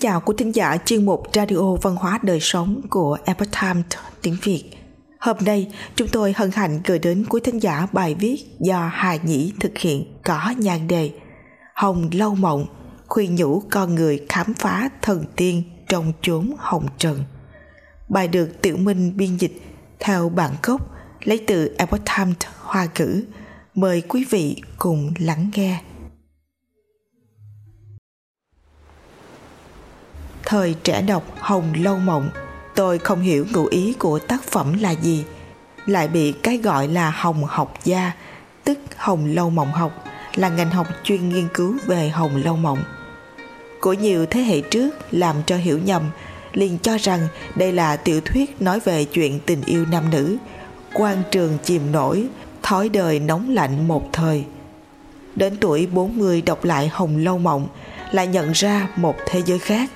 chào quý thính giả chuyên mục Radio Văn hóa Đời Sống của Epoch Times tiếng Việt. Hôm nay, chúng tôi hân hạnh gửi đến quý thính giả bài viết do Hà Nhĩ thực hiện có nhan đề Hồng Lâu Mộng, khuyên nhủ con người khám phá thần tiên trong chốn hồng trần. Bài được Tiểu Minh biên dịch theo bản gốc lấy từ Epoch Times Hoa ngữ. Mời quý vị cùng lắng nghe. Thời trẻ đọc Hồng Lâu Mộng, tôi không hiểu ngụ ý của tác phẩm là gì, lại bị cái gọi là Hồng học gia, tức Hồng Lâu Mộng học, là ngành học chuyên nghiên cứu về Hồng Lâu Mộng, của nhiều thế hệ trước làm cho hiểu nhầm, liền cho rằng đây là tiểu thuyết nói về chuyện tình yêu nam nữ, quan trường chìm nổi, thói đời nóng lạnh một thời. Đến tuổi 40 đọc lại Hồng Lâu Mộng, lại nhận ra một thế giới khác.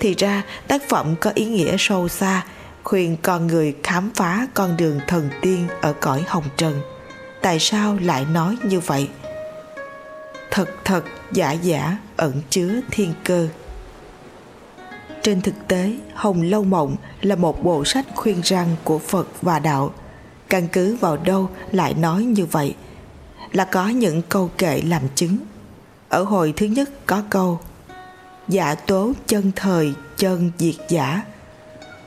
Thì ra tác phẩm có ý nghĩa sâu xa, khuyên con người khám phá con đường thần tiên ở cõi hồng trần. Tại sao lại nói như vậy? Thật thật, giả giả, ẩn chứa thiên cơ. Trên thực tế, Hồng Lâu Mộng là một bộ sách khuyên răn của Phật và Đạo. Căn cứ vào đâu lại nói như vậy? Là có những câu kệ làm chứng. Ở hồi thứ nhất có câu: giả tố chân thời chân diệt giả,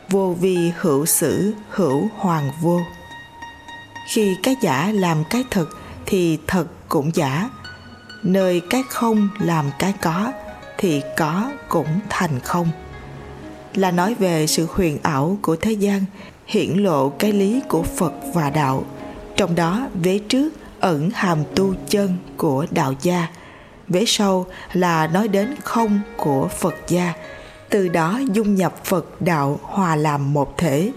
vô vi hữu sử hữu hoàng vô. Khi cái giả làm cái thật thì thật cũng giả, nơi cái không làm cái có thì có cũng thành không. Là nói về sự huyền ảo của thế gian, hiển lộ cái lý của Phật và Đạo. Trong đó vế trước ẩn hàm tu chân của Đạo gia, vế sau là nói đến không của Phật gia. Từ đó dung nhập Phật Đạo hòa làm một thể,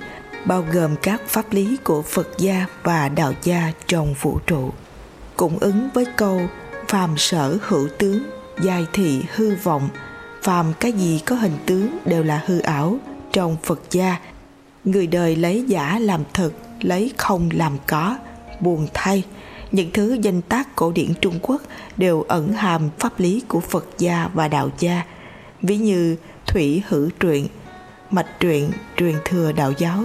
bao gồm các pháp lý của Phật gia và Đạo gia trong vũ trụ. Cũng ứng với câu phàm sở hữu tướng, giai thị hư vọng. Phàm cái gì có hình tướng đều là hư ảo. Trong Phật gia, người đời lấy giả làm thật, lấy không làm có. Buồn thay, những thứ danh tác cổ điển Trung Quốc đều ẩn hàm pháp lý của Phật gia và Đạo gia, ví như Thủy Hử truyện, mạch truyện truyền thừa Đạo giáo,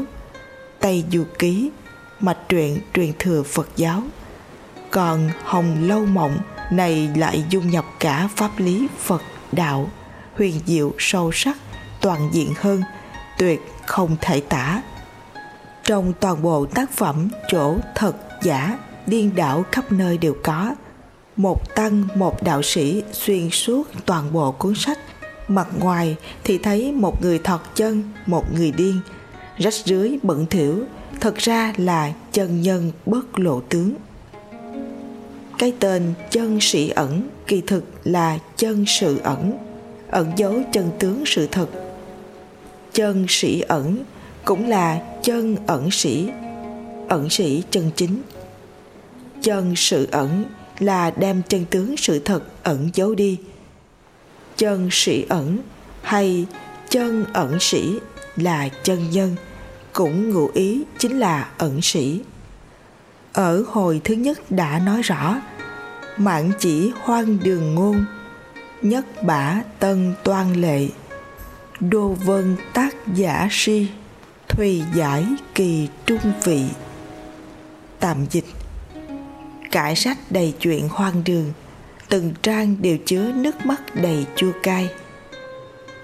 Tây Du Ký, mạch truyện truyền thừa Phật giáo. Còn Hồng Lâu Mộng này lại dung nhập cả pháp lý Phật, Đạo, huyền diệu sâu sắc, toàn diện hơn, tuyệt không thể tả. Trong toàn bộ tác phẩm, chỗ thật giả điên đảo khắp nơi đều có. Một tăng một đạo sĩ xuyên suốt toàn bộ cuốn sách. Mặt ngoài thì thấy một người thọt chân, một người điên, rách rưới bẩn thỉu, thật ra là chân nhân bất lộ tướng. Cái tên Trần Sĩ Ẩn kỳ thực là chân sự ẩn, ẩn giấu chân tướng sự thật. Trần Sĩ Ẩn cũng là chân ẩn sĩ chân chính. Chân sự ẩn là đem chân tướng sự thật ẩn giấu đi. Chân sĩ ẩn hay chân ẩn sĩ là chân nhân, cũng ngụ ý chính là ẩn sĩ. Ở hồi thứ nhất đã nói rõ: mạn chỉ hoang đường ngôn, nhất bả tân toan lệ, đô vân tác giả si, thùy giải kỳ trung vị. Tạm dịch: cải sách đầy chuyện hoang đường, từng trang đều chứa nước mắt đầy chua cay.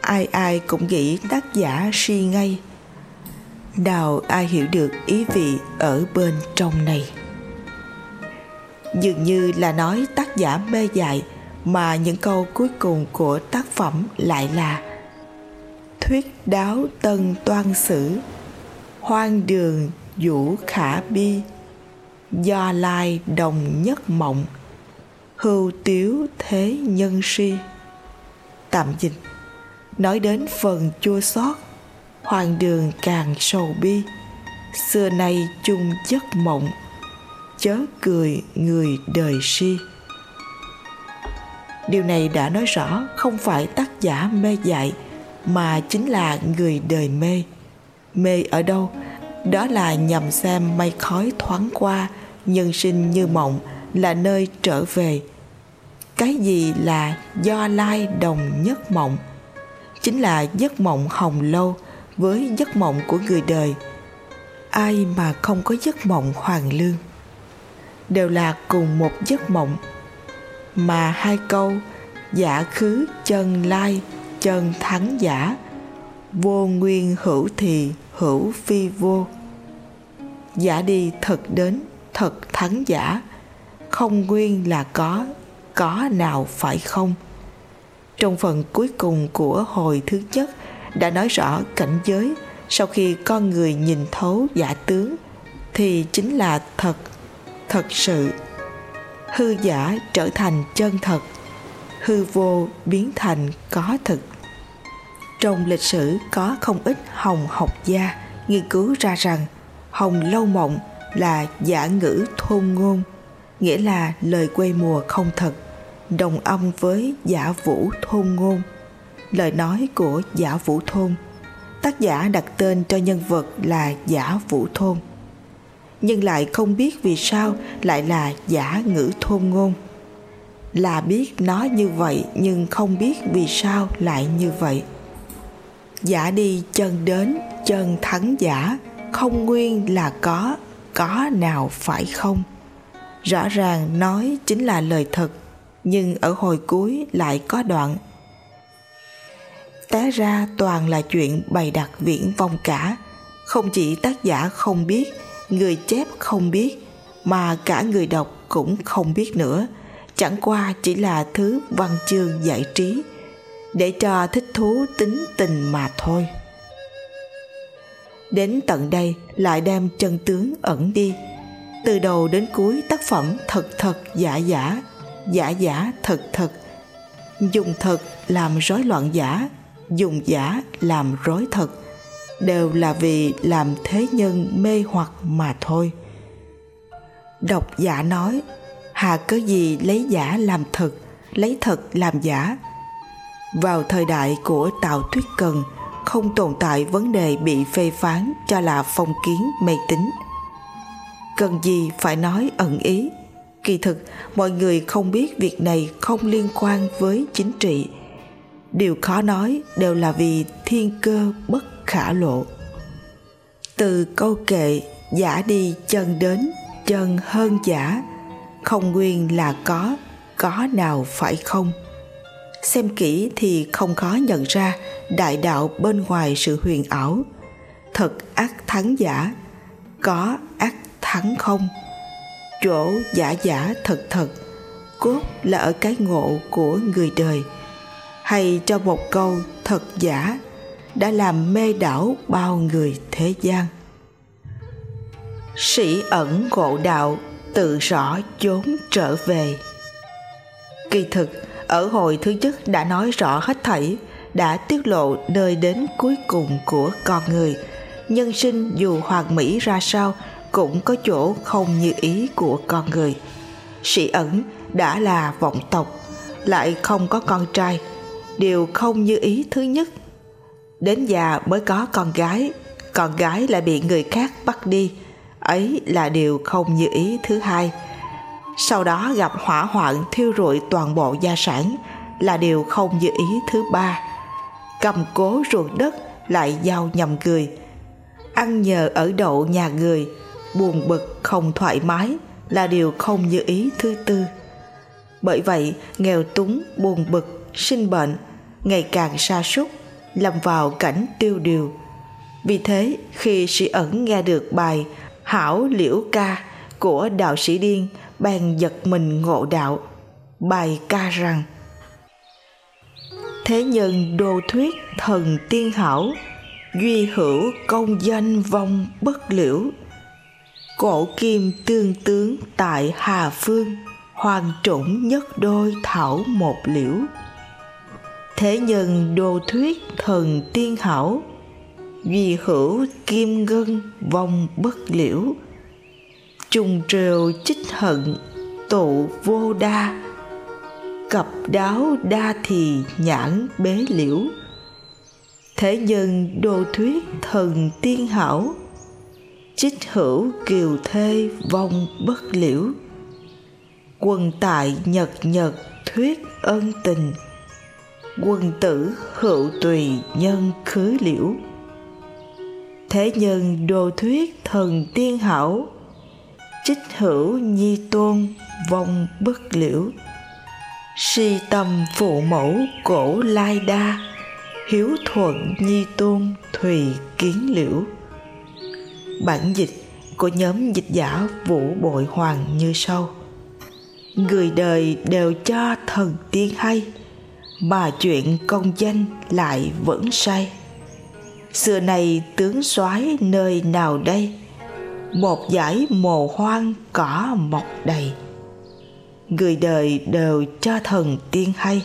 Ai ai cũng nghĩ tác giả si ngay, nào ai hiểu được ý vị ở bên trong này. Dường như là nói tác giả mê dại, mà những câu cuối cùng của tác phẩm lại là thuyết đáo tân toan sử, hoang đường vũ khả bi, do lai đồng nhất mộng, hưu tiếu thế nhân si. Tạm dịch: nói đến phần chua xót, hoang đường càng sầu bi, xưa nay chung giấc mộng, chớ cười người đời si. Điều này đã nói rõ không phải tác giả mê dại, mà chính là người đời mê. Mê ở đâu? Đó là nhằm xem mây khói thoáng qua, nhân sinh như mộng là nơi trở về. Cái gì là do lai đồng nhất mộng? chính là giấc mộng hồng lâu với giấc mộng của người đời. Ai mà không có giấc mộng hoàn lương, đều là cùng một giấc mộng. Mà hai câu giả khứ chân lai, chân thắng giả, vô nguyên hữu thì hữu phi vô. Giả đi thật đến, thật thắng giả, không nguyên là có nào phải không. Trong phần cuối cùng của hồi thứ nhất đã nói rõ cảnh giới sau khi con người nhìn thấu giả tướng thì chính là thật, thật sự. Hư giả trở thành chân thật, hư vô biến thành có thực. Trong lịch sử có không ít Hồng học gia nghiên cứu ra rằng Hồng Lâu Mộng là giả ngữ thôn ngôn, nghĩa là lời quê mùa không thật, đồng âm với giả vũ thôn ngôn, lời nói của giả vũ thôn. Tác giả đặt tên cho nhân vật là giả vũ thôn, nhưng lại không biết vì sao lại là giả ngữ thôn ngôn. Là biết nó như vậy nhưng không biết vì sao lại như vậy. Giả đi chân đến, chân thắng giả, không nguyên là có nào phải không. Rõ ràng nói chính là lời thật, nhưng ở hồi cuối lại có đoạn. Té ra toàn là chuyện bày đặt viễn vông cả. Không chỉ tác giả không biết, người chép không biết, mà cả người đọc cũng không biết nữa. Chẳng qua chỉ là thứ văn chương giải trí, để cho thích thú tính tình mà thôi. Đến tận đây lại đem chân tướng ẩn đi. Từ đầu đến cuối tác phẩm thật thật giả giả, giả giả thật thật. Dùng thật làm rối loạn giả, dùng giả làm rối thật, đều là vì làm thế nhân mê hoặc mà thôi. Độc giả nói, hà cớ gì lấy giả làm thật, lấy thật làm giả. Vào thời đại của Tào Tuyết Cần, không tồn tại vấn đề bị phê phán cho là phong kiến mê tín. Cần gì phải nói ẩn ý. Kỳ thực, mọi người không biết việc này không liên quan với chính trị. Điều khó nói đều là vì thiên cơ bất khả lộ. Từ câu kệ giả đi chân đến, chân hơn giả, không nguyên là có nào phải không. Xem kỹ thì không khó nhận ra đại đạo bên ngoài sự huyền ảo. Thật ác thắng giả, có ác thắng không. Chỗ giả giả thật thật, cốt là ở cái ngộ của người đời. Hay cho một câu thật giả đã làm mê đảo bao người thế gian. Sĩ ẩn ngộ đạo, tự rõ chốn trở về. Kỳ thực, ở hồi thứ nhất đã nói rõ hết thảy, đã tiết lộ nơi đến cuối cùng của con người. Nhân sinh dù hoàn mỹ ra sao cũng có chỗ không như ý của con người. Sĩ ẩn đã là vọng tộc, lại không có con trai, điều không như ý thứ nhất. Đến già mới có con gái lại bị người khác bắt đi, ấy là điều không như ý thứ hai. Sau đó gặp hỏa hoạn thiêu rụi toàn bộ gia sản, là điều không như ý thứ ba. Cầm cố ruộng đất lại giao nhầm người, ăn nhờ ở đậu nhà người, buồn bực không thoải mái, là điều không như ý thứ tư. Bởi vậy, nghèo túng, buồn bực, sinh bệnh, ngày càng sa sút, lâm vào cảnh tiêu điều. Vì thế, khi sĩ ẩn nghe được bài Hảo Liễu Ca của Đạo Sĩ Điên, bèn giật mình ngộ đạo. Bài ca rằng: thế nhân đô thuyết thần tiên hảo, duy hữu công danh vong bất liễu. Cổ kim tương tướng tại Hà Phương, hoàng trũng nhất đôi thảo một liễu. Thế nhân đô thuyết thần tiên hảo, duy hữu kim ngân vong bất liễu. Trùng trều chích hận tụ vô đa, cặp đáo đa thì nhãn bế liễu. Thế nhân đô thuyết thần tiên hảo, chích hữu kiều thê vong bất liễu. Quần tại nhật nhật thuyết ân tình, quân tử hữu tùy nhân khứ liễu. Thế nhân đô thuyết thần tiên hảo, trích hữu nhi tôn vong bất liễu. Si tâm phụ mẫu cổ lai đa, hiếu thuận nhi tôn thùy kiến liễu. Bản dịch của nhóm dịch giả Vũ Bội Hoàng như sau: người đời đều cho thần tiên hay, mà chuyện công danh lại vẫn sai. Xưa này tướng soái nơi nào đây, một dải mồ hoang cỏ mọc đầy. Người đời đều cho thần tiên hay,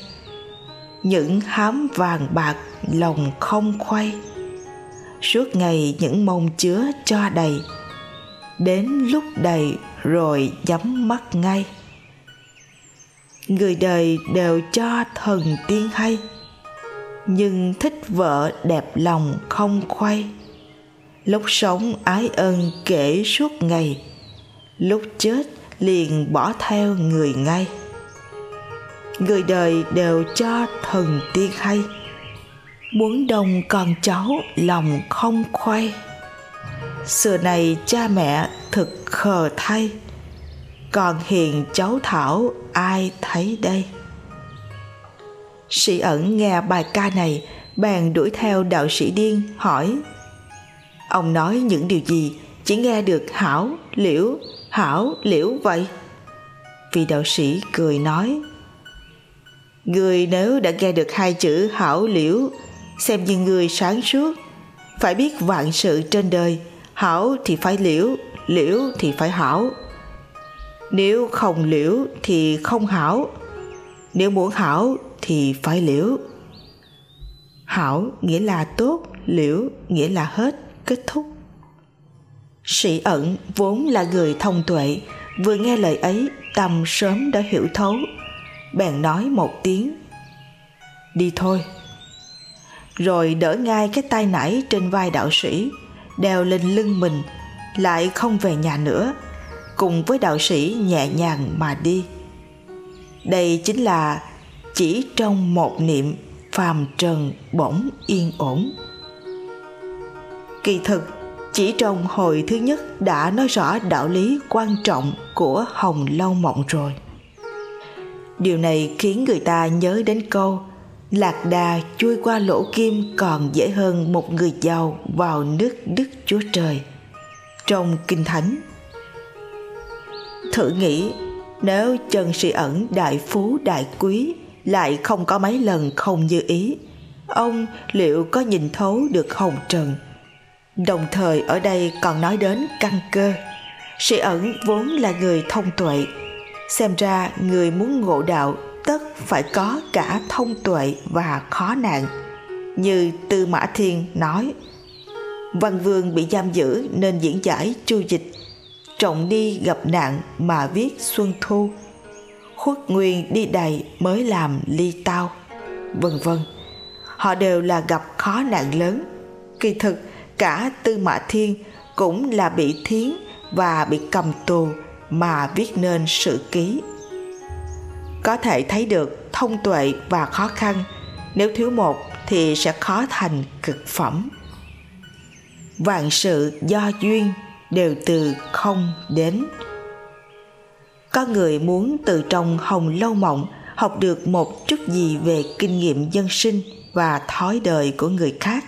những hám vàng bạc lòng không khoay. Suốt ngày những mông chứa cho đầy, đến lúc đầy rồi nhắm mắt ngay. Người đời đều cho thần tiên hay, nhưng thích vợ đẹp lòng không khoay. Lúc sống ái ân kể suốt ngày, lúc chết liền bỏ theo người ngay. Người đời đều cho thần tiên hay, muốn đồng con cháu lòng không khoay. Xưa này cha mẹ thực khờ thay, còn hiền cháu thảo ai thấy đây. Sĩ Ẩn nghe bài ca này bèn đuổi theo đạo sĩ điên hỏi. Ông nói những điều gì chỉ nghe được hảo liễu vậy? Vị đạo sĩ cười nói: người nếu đã nghe được hai chữ hảo liễu, xem như người sáng suốt. Phải biết vạn sự trên đời, hảo thì phải liễu, liễu thì phải hảo. Nếu không liễu thì không hảo, nếu muốn hảo thì phải liễu. Hảo nghĩa là tốt, liễu nghĩa là hết, kết thúc. Sĩ Ẩn vốn là người thông tuệ, vừa nghe lời ấy tâm sớm đã hiểu thấu, bèn nói một tiếng: đi thôi. Rồi đỡ ngay cái tay nải trên vai đạo sĩ, đeo lên lưng mình, lại không về nhà nữa, cùng với đạo sĩ nhẹ nhàng mà đi. Đây chính là chỉ trong một niệm phàm trần bỗng yên ổn. Kỳ thực, chỉ trong hồi thứ nhất đã nói rõ đạo lý quan trọng của Hồng Lâu Mộng rồi. Điều này khiến người ta nhớ đến câu lạc đà chui qua lỗ kim còn dễ hơn một người giàu vào nước Đức Chúa Trời trong Kinh Thánh. Thử nghĩ, nếu Trần Sĩ Ẩn đại phú đại quý lại không có mấy lần không như ý, ông liệu có nhìn thấu được hồng trần? Đồng thời ở đây còn nói đến căn cơ. Sĩ Ẩn vốn là người thông tuệ, xem ra người muốn ngộ đạo tất phải có cả thông tuệ và khó nạn. Như Tư Mã Thiên nói: Văn Vương bị giam giữ nên diễn giải chu dịch, Trọng đi gặp nạn mà viết Xuân Thu, Khuất Nguyên đi đầy mới làm Ly Tao, vân vân. Họ đều là gặp khó nạn lớn. Kỳ thực cả Tư Mã Thiên cũng là bị thiến và bị cầm tù mà viết nên Sử Ký. Có thể thấy được thông tuệ và khó khăn, nếu thiếu một thì sẽ khó thành cực phẩm. Vạn sự do duyên, đều từ không đến. Có người muốn từ trong Hồng Lâu Mộng học được một chút gì về kinh nghiệm dân sinh và thói đời của người khác,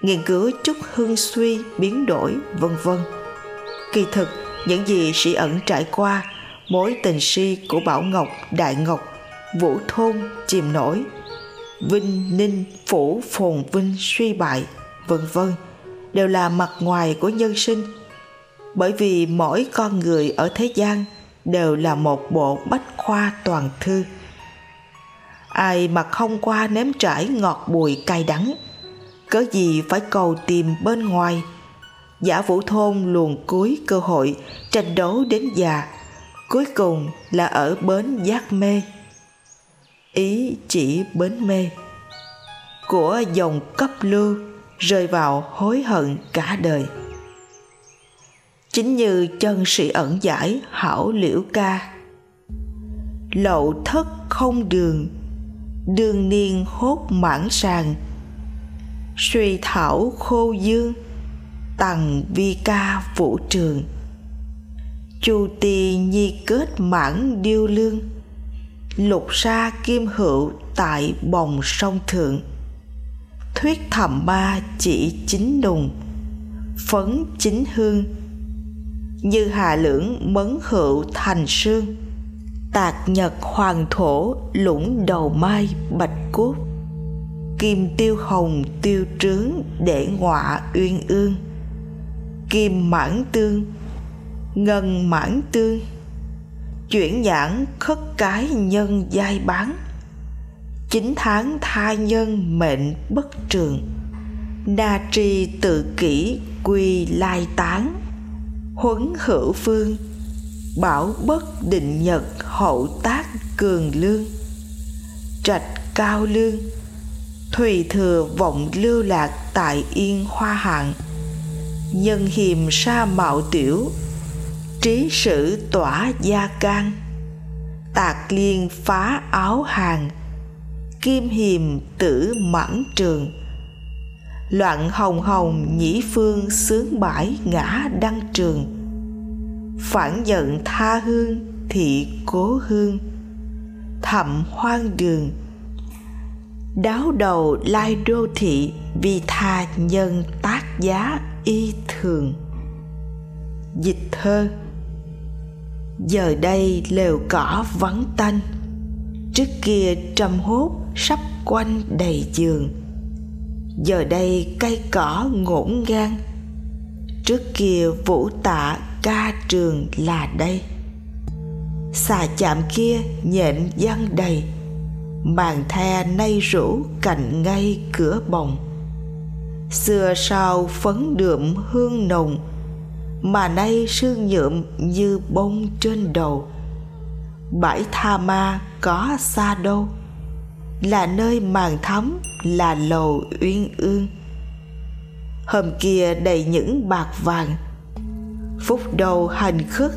nghiên cứu chút hương suy biến đổi vân vân. Kỳ thực những gì Sĩ Ẩn trải qua, mối tình si của Bảo Ngọc, Đại Ngọc, Vũ Thôn chìm nổi, Vinh Ninh phủ phồn vinh suy bại vân vân, đều là mặt ngoài của nhân sinh. Bởi vì mỗi con người ở thế gian đều là một bộ bách khoa toàn thư, ai mà không qua nếm trải ngọt bùi cay đắng, cớ gì phải cầu tìm bên ngoài. Giả Vũ Thôn luồn cuối cơ hội tranh đấu đến già, cuối cùng là ở bến giác mê, ý chỉ bến mê của dòng cấp lưu, rơi vào hối hận cả đời. Chính như Trần Sĩ Ẩn giải Hảo Liễu Ca: lậu thất không đường, đương niên hốt mãn sàng, suy thảo khô dương, tằng vi ca vũ trường, chu ti nhi kết mãn điêu lương, lục sa kim hữu tại bồng sông thượng, thuyết thầm ma chỉ chính đùng, phấn chính hương, như hà lưỡng mấn hữu thành sương, tạc nhật hoàng thổ lũng đầu mai bạch cốt, kim tiêu hồng tiêu trướng để ngọa uyên ương, kim mãn tương ngân mãn tương, chuyển nhãn khất cái nhân giai bán, 9 tháng thai nhân mệnh bất trường, na tri tự kỷ quy lai tán, huấn hữu phương bảo bất định nhật hậu tác cường lương, trạch cao lương thùy thừa vọng lưu lạc tại yên hoa hạng, nhân hiềm sa mạo tiểu trí sử tỏa gia can, tạc liên phá áo hàng kim hiềm tử mãn trường, loạn hồng hồng nhĩ phương sướng bãi ngã đăng trường, phản giận tha hương thị cố hương thậm hoang đường, đáo đầu lai đô thị vì tha nhân tác giá y thường. Dịch thơ. Giờ đây lều cỏ vắng tanh, trước kia trầm hốt sắp quanh đầy giường, giờ đây cây cỏ ngổn ngang, trước kia vũ tạ ca trường là đây. Xà chạm kia nhện giăng đầy, màn the nay rủ cạnh ngay cửa bồng, xưa sau phấn đượm hương nồng, mà nay sương nhuộm như bông trên đầu. Bãi tha ma có xa đâu, là nơi màn thắm là lầu uyên ương, hôm kia đầy những bạc vàng, phút đầu hành khất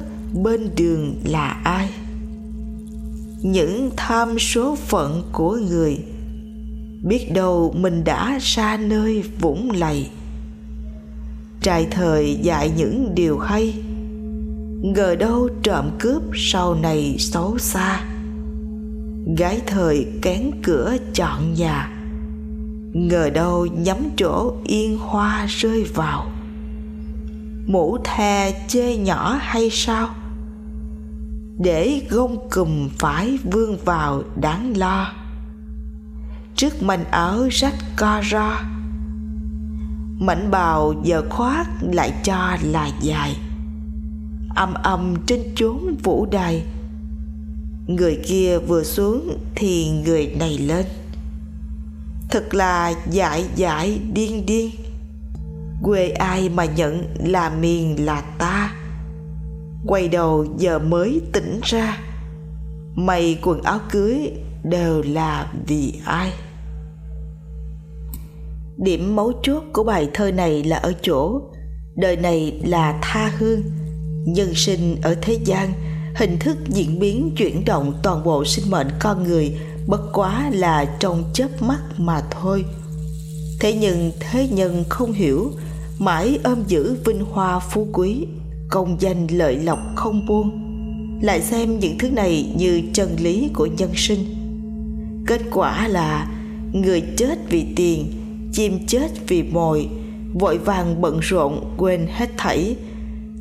bên đường là ai. Những tham số phận của người, biết đâu mình đã xa nơi vũng lầy. Trải thời dạy những điều hay, ngờ đâu trộm cướp sau này xấu xa. Gái thời kén cửa chọn nhà, ngờ đâu nhắm chỗ yên hoa rơi vào. Mũ the chê nhỏ hay sao, để gông cùm phải vương vào đáng lo. Trước manh áo rách co ro, mảnh bào giờ khoác lại cho là dài. Âm âm trên chốn vũ đài, người kia vừa xuống thì người này lên. Thật là dại dại điên điên, quê ai mà nhận là miền là ta. Quay đầu giờ mới tỉnh ra, mày quần áo cưới đều là vì ai. Điểm mấu chốt của bài thơ này là ở chỗ đời này là tha hương, nhân sinh ở thế gian, hình thức diễn biến chuyển động toàn bộ sinh mệnh con người bất quá là trong chớp mắt mà thôi. Thế nhưng thế nhân không hiểu, mãi ôm giữ vinh hoa phú quý, công danh lợi lộc không buông, lại xem những thứ này như chân lý của nhân sinh. Kết quả là người chết vì tiền, chim chết vì mồi, vội vàng bận rộn quên hết thảy.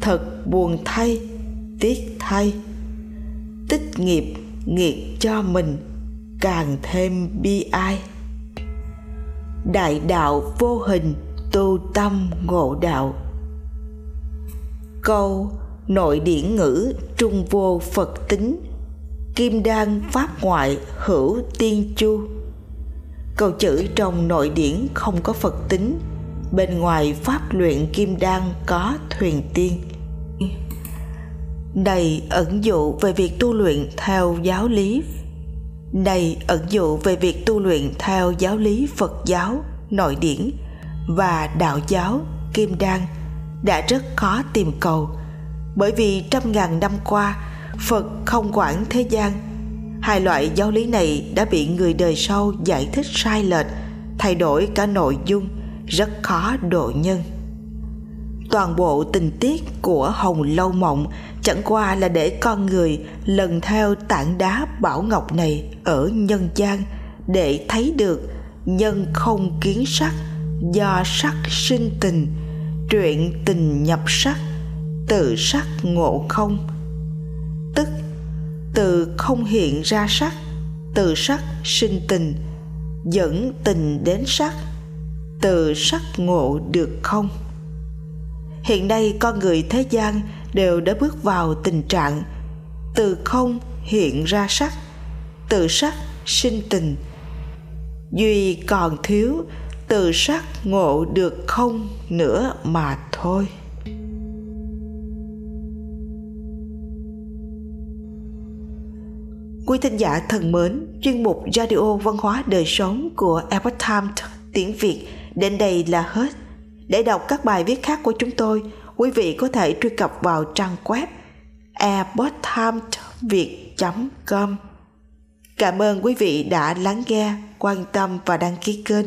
Thật buồn thay, tiếc thay, tích nghiệp nghiệt cho mình, càng thêm bi ai. Đại đạo vô hình, tu tâm ngộ đạo. Câu nội điển ngữ trung vô Phật tính, kim đan pháp ngoại hữu tiên chu. Câu chữ trong nội điển không có Phật tính, bên ngoài pháp luyện kim đan có thuyền tiên. Này ẩn dụ về việc tu luyện theo giáo lý. Này ẩn dụ về việc tu luyện theo giáo lý Phật giáo, nội điển và đạo giáo, kim đan đã rất khó tìm cầu, bởi vì 100.000 năm qua Phật không quản thế gian, Hai loại giáo lý này đã bị người đời sau giải thích sai lệch, thay đổi cả nội dung, rất khó độ nhân. Toàn bộ tình tiết của Hồng Lâu Mộng chẳng qua là để con người lần theo tảng đá bảo ngọc này ở nhân gian để thấy được nhân không kiến sắc, do sắc sinh tình, truyện tình nhập sắc, tự sắc ngộ không. Tức từ không hiện ra sắc, từ sắc sinh tình, dẫn tình đến sắc, từ sắc ngộ được không. Hiện nay con người thế gian đều đã bước vào tình trạng từ không hiện ra sắc, từ sắc sinh tình, duy còn thiếu từ sắc ngộ được không nữa mà thôi. Quý thính giả thân mến, chuyên mục Radio Văn hóa Đời Sống của Epoch Times tiếng Việt đến đây là hết. Để đọc các bài viết khác của chúng tôi, quý vị có thể truy cập vào trang web epochtimesviet.com. Cảm ơn quý vị đã lắng nghe, quan tâm và đăng ký kênh.